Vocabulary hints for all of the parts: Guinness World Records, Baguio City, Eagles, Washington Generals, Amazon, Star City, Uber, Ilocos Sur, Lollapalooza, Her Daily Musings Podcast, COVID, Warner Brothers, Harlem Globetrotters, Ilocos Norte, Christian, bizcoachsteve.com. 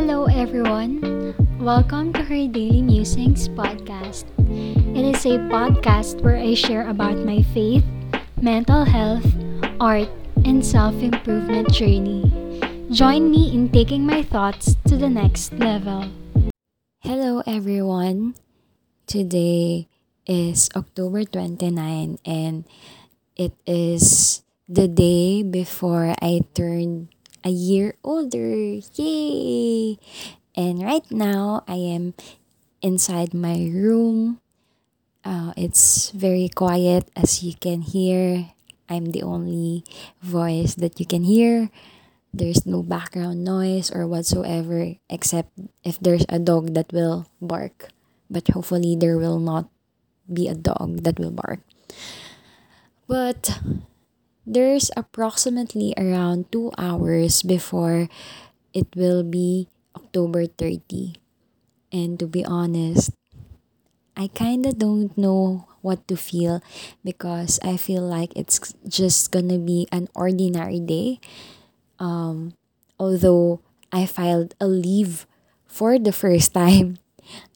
Hello everyone! Welcome to Her Daily Musings Podcast. It is a podcast where I share about my faith, mental health, art, and self-improvement journey. Join me in taking my thoughts to the next level. Hello everyone! Today is October 29 and it is the day before I turned a year older. Yay! And right now, I am inside my room. It's very quiet, as you can hear. I'm the only voice that you can hear. There's no background noise or whatsoever, except if there's a dog that will bark. But hopefully, there will not be a dog that will bark. But there's approximately around 2 hours before it will be October 30. And to be honest, I kind of don't know what to feel because I feel like it's just gonna be an ordinary day. Although I filed a leave for the first time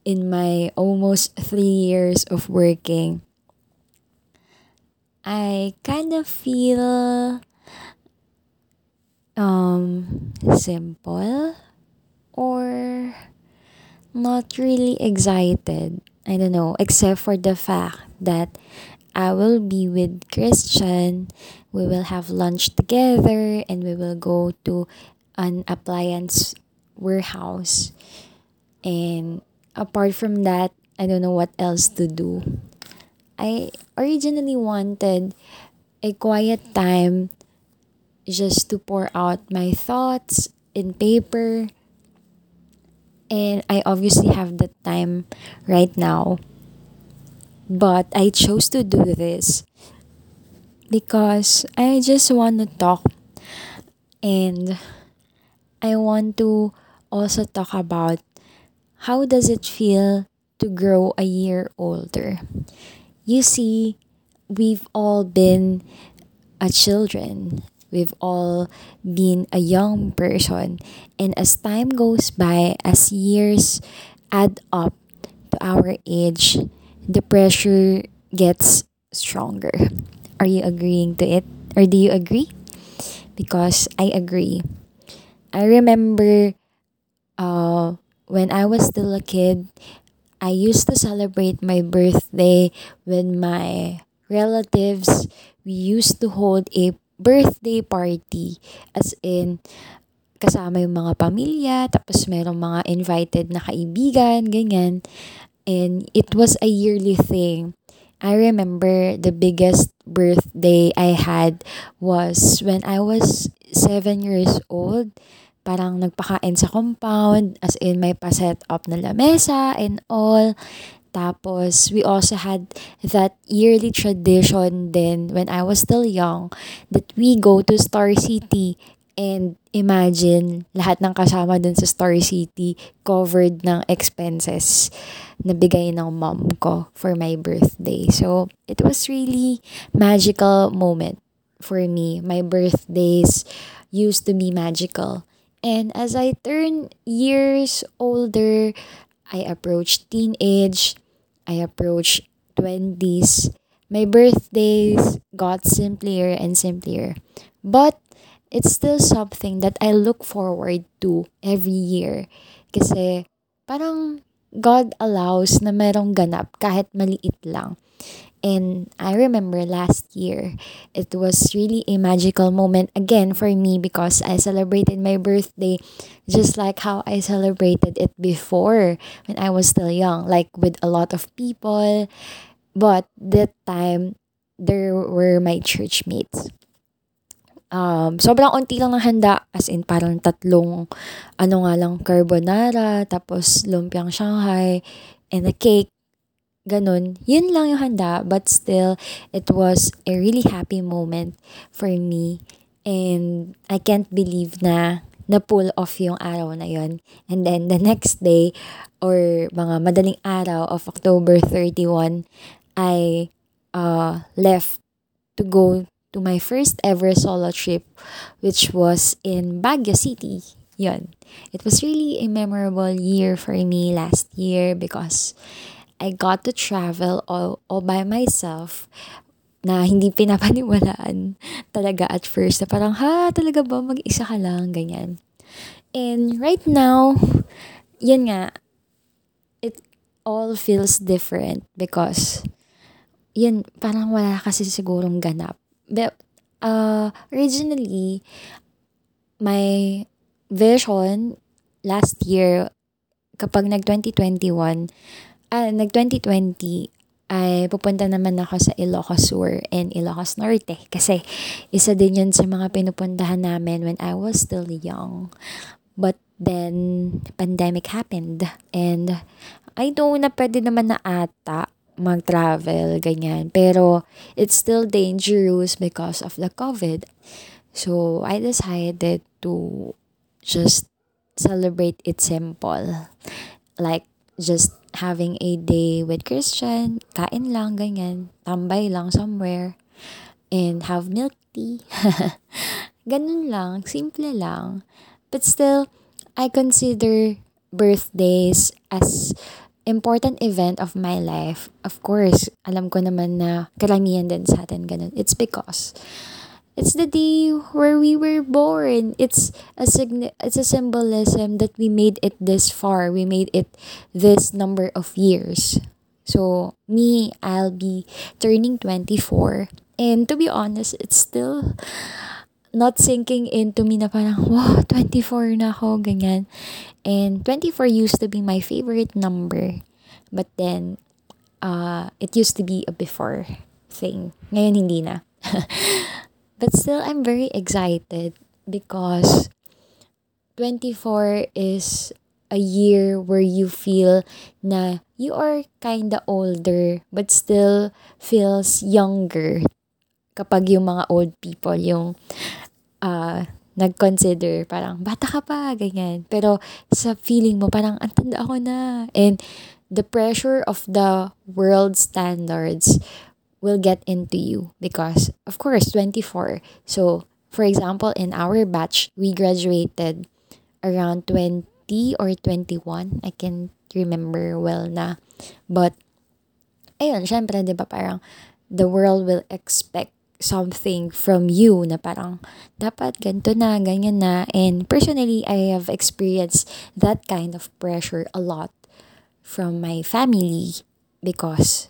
in my almost 3 years of working. I kind of feel simple or not really excited. I don't know, except for the fact that I will be with Christian. We will have lunch together and we will go to an appliance warehouse. And apart from that, I don't know what else to do. I originally wanted a quiet time just to pour out my thoughts in paper. And I obviously have that time right now. But I chose to do this because I just want to talk. And I want to also talk about how does it feel to grow a year older. You see, we've all been a children. We've all been a young person. And as time goes by, as years add up to our age, the pressure gets stronger. Are you agreeing to it? Or do you agree? Because I agree. I remember when I was still a kid, I used to celebrate my birthday with my relatives. We used to hold a birthday party. As in, kasama yung mga pamilya, tapos merong mga invited na kaibigan, ganyan. And it was a yearly thing. I remember the biggest birthday I had was when I was 7 years old. Parang nagpakain sa compound, as in may pa-set up na lamesa and all. Tapos, we also had that yearly tradition then when I was still young that we go to Star City and imagine lahat ng kasama dun sa Star City covered ng expenses na bigay ng mom ko for my birthday. So, it was really magical moment for me. My birthdays used to be magical. And as I turn years older, I approach teenage, I approach 20s, my birthdays got simpler and simpler. But it's still something that I look forward to every year. Kasi parang God allows na merong ganap kahit maliit lang. And I remember last year, it was really a magical moment again for me because I celebrated my birthday just like how I celebrated it before when I was still young, like with a lot of people. But that time, there were my church mates. Sobrang unti lang ng handa, as in parang 3 carbonara, tapos lumpiang Shanghai, and a cake. Ganun, yun lang yung handa, but still, it was a really happy moment for me. And I can't believe na na-pull off yung araw na yun. And then the next day, or mga madaling araw of October 31, I left to go to my first ever solo trip, which was in Baguio City. Yun. It was really a memorable year for me last year because I got to travel all by myself na hindi pinapaniwalaan talaga at first. Na parang, ha, talaga ba? Mag-isa ka lang, ganyan. And right now, yun nga, it all feels different because, yun, parang wala kasi sigurong ganap. But, originally, my vision last year, kapag nag-2020, ay pupunta naman ako sa Ilocos Sur and Ilocos Norte. Kasi isa din yun sa mga pinupuntahan namin when I was still young. But then, pandemic happened. And I don't na pwede naman na ata mag-travel, ganyan. Pero it's still dangerous because of the COVID. So, I decided to just celebrate it simple. Like, just having a day with Christian, kain lang, ganyan, tambay lang somewhere, and have milk tea. Ganun lang, simple lang. But still, I consider birthdays as important event of my life. Of course, alam ko naman na karamihan din sa atin ganun. It's because it's the day where we were born. It's a symbolism that we made it this far. We made it this number of years. So, me, I'll be turning 24. And to be honest, it's still not sinking into me na parang, wow, 24 na ako, ganyan. And 24 used to be my favorite number. But then, it used to be a before thing. Ngayon, hindi na. But still, I'm very excited because 24 is a year where you feel na you are kinda older but still feels younger kapag yung mga old people yung nag-consider parang bata ka pa, ganyan. Pero sa feeling mo parang ang tanda ako na. And the pressure of the world standards will get into you because, of course, 24. So, for example, in our batch, we graduated around 20 or 21. I can't remember well na. But, ayun, syempre, di ba, parang the world will expect something from you na parang dapat ganito na, ganyan na. And personally, I have experienced that kind of pressure a lot from my family because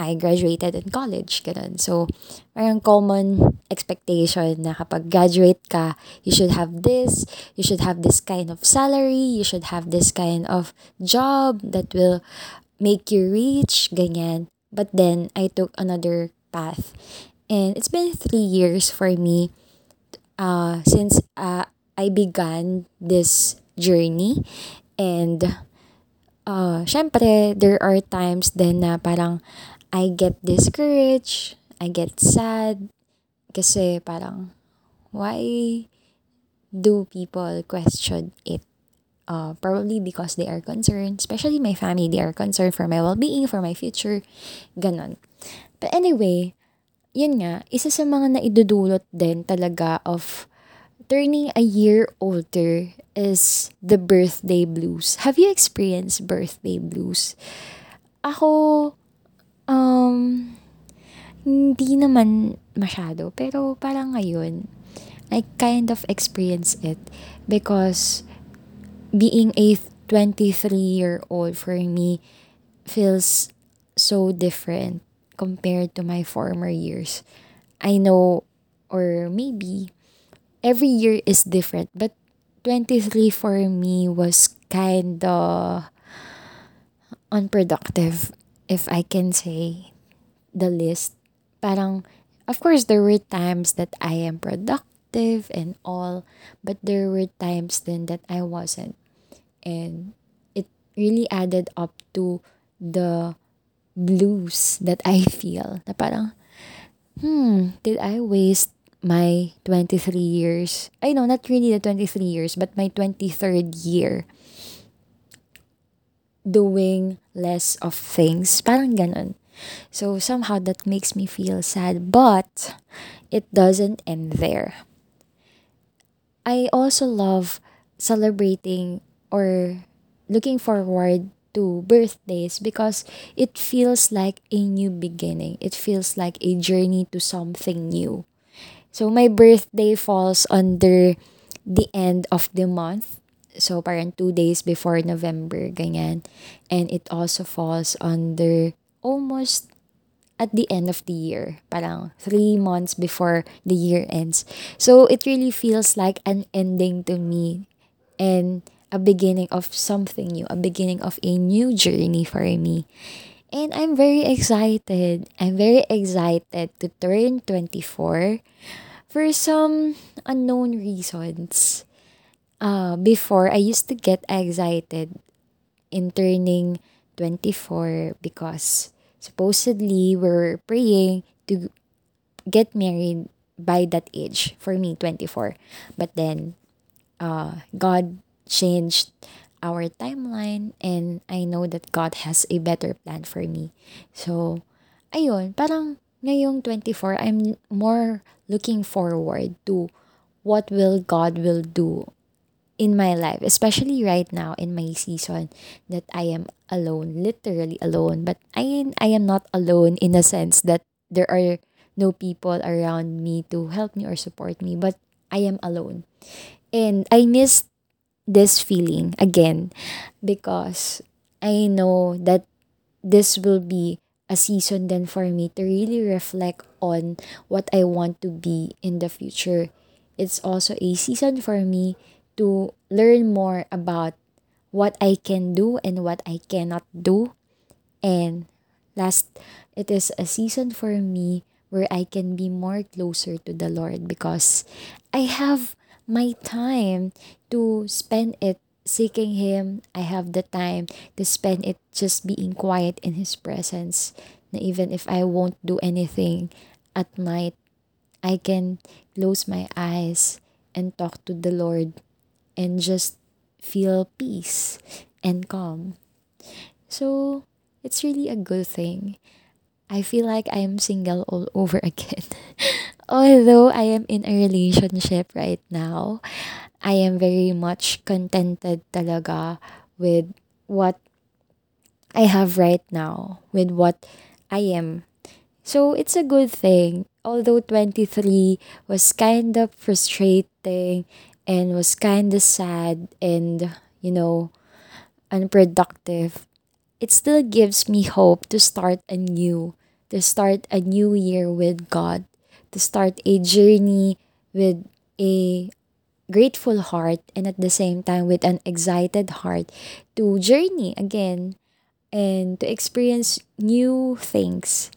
I graduated in college, ganun. So, parang common expectation na kapag graduate ka, you should have this kind of salary, you should have this kind of job that will make you rich, ganyan. But then, I took another path. And it's been 3 years for me since I began this journey. And, syempre, there are times then na parang I get discouraged, I get sad, kasi parang, why do people question it? Probably because they are concerned, especially my family, they are concerned for my well-being, for my future, ganon. But anyway, yun nga, isa sa mga naidudulot din talaga of turning a year older is the birthday blues. Have you experienced birthday blues? Ako, hindi naman masyado. Pero parang ngayon, I kind of experience it. Because being a 23-year-old for me feels so different compared to my former years. I know, or maybe, every year is different. But 23 for me was kinda unproductive. If I can say the list, parang, of course, there were times that I am productive and all, but there were times then that I wasn't. And it really added up to the blues that I feel. Na parang, did I waste my 23 years? I know, not really the 23 years, but my 23rd year doing less of things. Parang ganun. So, somehow that makes me feel sad. But, it doesn't end there. I also love celebrating or looking forward to birthdays because it feels like a new beginning. It feels like a journey to something new. So my birthday falls under the end of the month. So parang 2 days before November, ganyan. And it also falls under almost at the end of the year. Parang 3 months before the year ends. So it really feels like an ending to me and a beginning of something new, a beginning of a new journey for me. And I'm very excited. I'm very excited to turn 24 for some unknown reasons. Before, I used to get excited in turning 24 because supposedly we're praying to get married by that age. For me, 24. But then, God changed our timeline and I know that God has a better plan for me. So, ayun, parang ngayong 24, I'm more looking forward to what will God will do in my life, especially right now in my season that I am alone, literally alone. But I am not alone in a sense that there are no people around me to help me or support me, but I am alone. And I missed this feeling again because I know that this will be a season then for me to really reflect on what I want to be in the future. It's also a season for me to learn more about what I can do and what I cannot do. And last, it is a season for me where I can be more closer to the Lord because I have my time to spend it seeking Him. I have the time to spend it just being quiet in His presence. Na even if I won't do anything at night, I can close my eyes and talk to the Lord and just feel peace and calm. So, it's really a good thing. I feel like I am single all over again. Although I am in a relationship right now, I am very much contented talaga with what I have right now, with what I am. So, it's a good thing. Although 23 was kind of frustrating and was kind of sad and, you know, unproductive, it still gives me hope to start anew, to start a new year with God, to start a journey with a grateful heart and at the same time with an excited heart to journey again and to experience new things.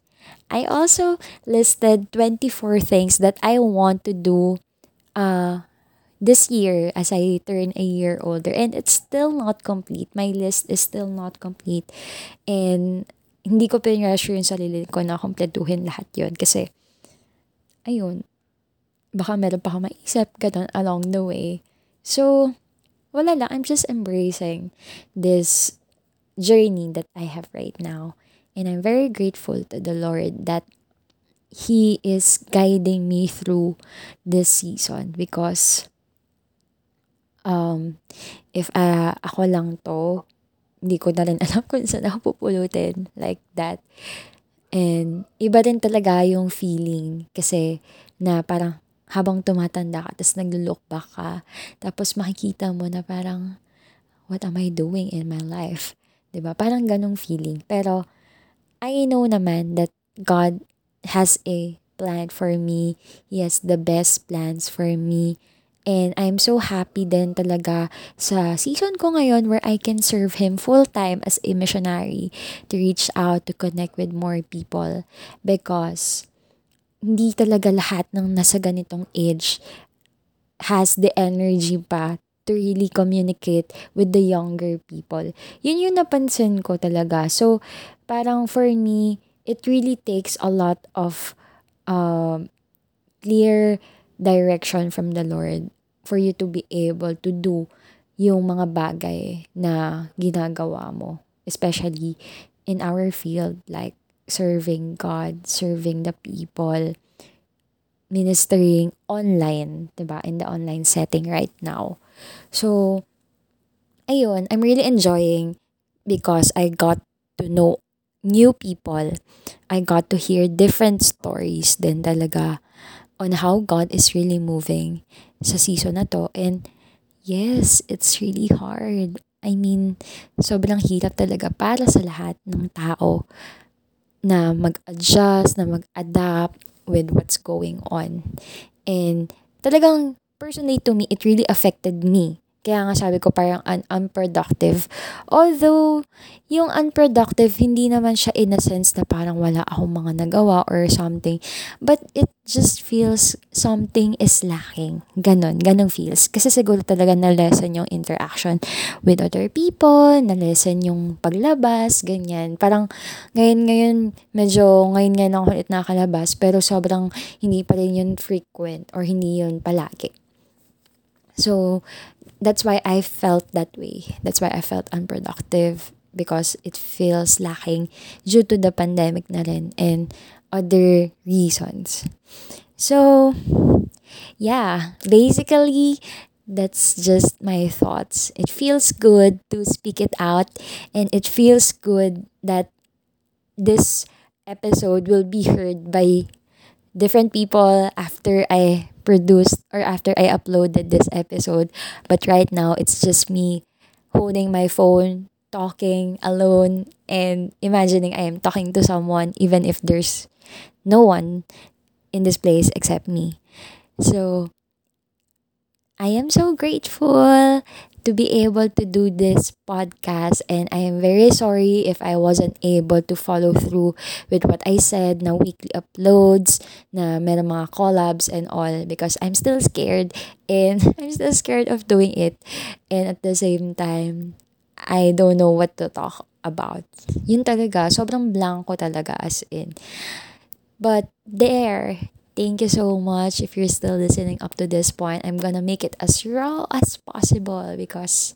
I also listed 24 things that I want to do this year as I turn a year older. And it's still not complete. My list is still not complete. And hindi ko pinresure yung sarili ko na kumpletuhin lahat yun kasi ayun, baka meron pa akong maisip, ganun, along the way. So, wala lang. I'm just embracing this journey that I have right now. And I'm very grateful to the Lord that He is guiding me through this season because if ako lang to, hindi ko na rin alam kung saan ako pupulutin like that. And iba din talaga yung feeling kasi na parang habang tumatanda ka, tapos nag-look back ka, tapos makikita mo na parang, what am I doing in my life? 'Di ba? Parang ganong feeling. Pero I know naman that God has a plan for me. He has the best plans for me. And I'm so happy din talaga sa season ko ngayon where I can serve Him full-time as a missionary to reach out, to connect with more people. Because hindi talaga lahat ng nasa ganitong age has the energy pa to really communicate with the younger people. Yun yung napansin ko talaga. So, parang for me, it really takes a lot of clear direction from the Lord for you to be able to do yung mga bagay na ginagawa mo. Especially in our field, like serving God, serving the people, ministering online, diba? In the online setting right now. So, ayun, I'm really enjoying because I got to know new people. I got to hear different stories din talaga on how God is really moving sa season na to. And yes, it's really hard. I mean, sobrang hirap talaga para sa lahat ng tao na mag-adjust, na mag-adapt with what's going on. And talagang personally to me, it really affected me. Kaya nga sabi ko parang unproductive. Although, yung unproductive, hindi naman siya in a sense na parang wala akong mga nagawa or something. But it just feels something is lacking. Ganong feels. Kasi siguro talaga na-lessen yung interaction with other people, na-lessen yung paglabas, ganyan. Parang ngayon ako ulit nakalabas, pero sobrang hindi pa rin yun frequent or hindi yun palagi. So, that's why I felt that way. That's why I felt unproductive because it feels lacking due to the pandemic na rin and other reasons. So, yeah, basically, that's just my thoughts. It feels good to speak it out and it feels good that this episode will be heard by different people after I produced or after I uploaded this episode. But right now, it's just me holding my phone, talking alone, and imagining I am talking to someone even if there's no one in this place except me. So, I am so grateful to be able to do this podcast, and I am very sorry if I wasn't able to follow through with what I said na weekly uploads, na meron mga collabs and all, because I'm still scared and I'm still scared of doing it, and at the same time I don't know what to talk about. Yun talaga, sobrang blanco talaga as in. But there, thank you so much if you're still listening up to this point. I'm gonna make it as raw as possible because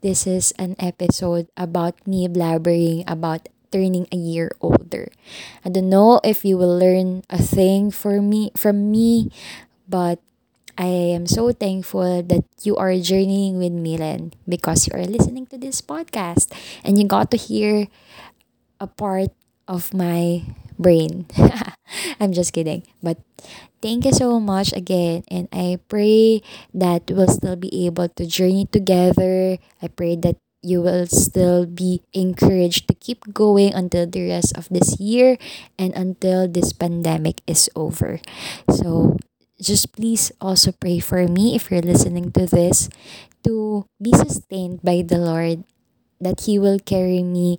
this is an episode about me blabbering about turning a year older. I don't know if you will learn a thing from me, but I am so thankful that you are journeying with me rin because you are listening to this podcast and you got to hear a part of my brain. I'm just kidding. But thank you so much again. And I pray that we'll still be able to journey together. I pray that you will still be encouraged to keep going until the rest of this year and until this pandemic is over. So just please also pray for me if you're listening to this, to be sustained by the Lord, that He will carry me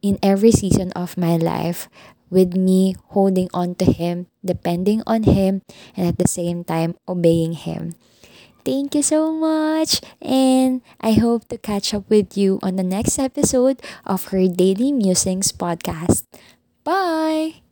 in every season of my life, with me holding on to Him, depending on Him, and at the same time, obeying Him. Thank you so much, and I hope to catch up with you on the next episode of Her Daily Musings Podcast. Bye!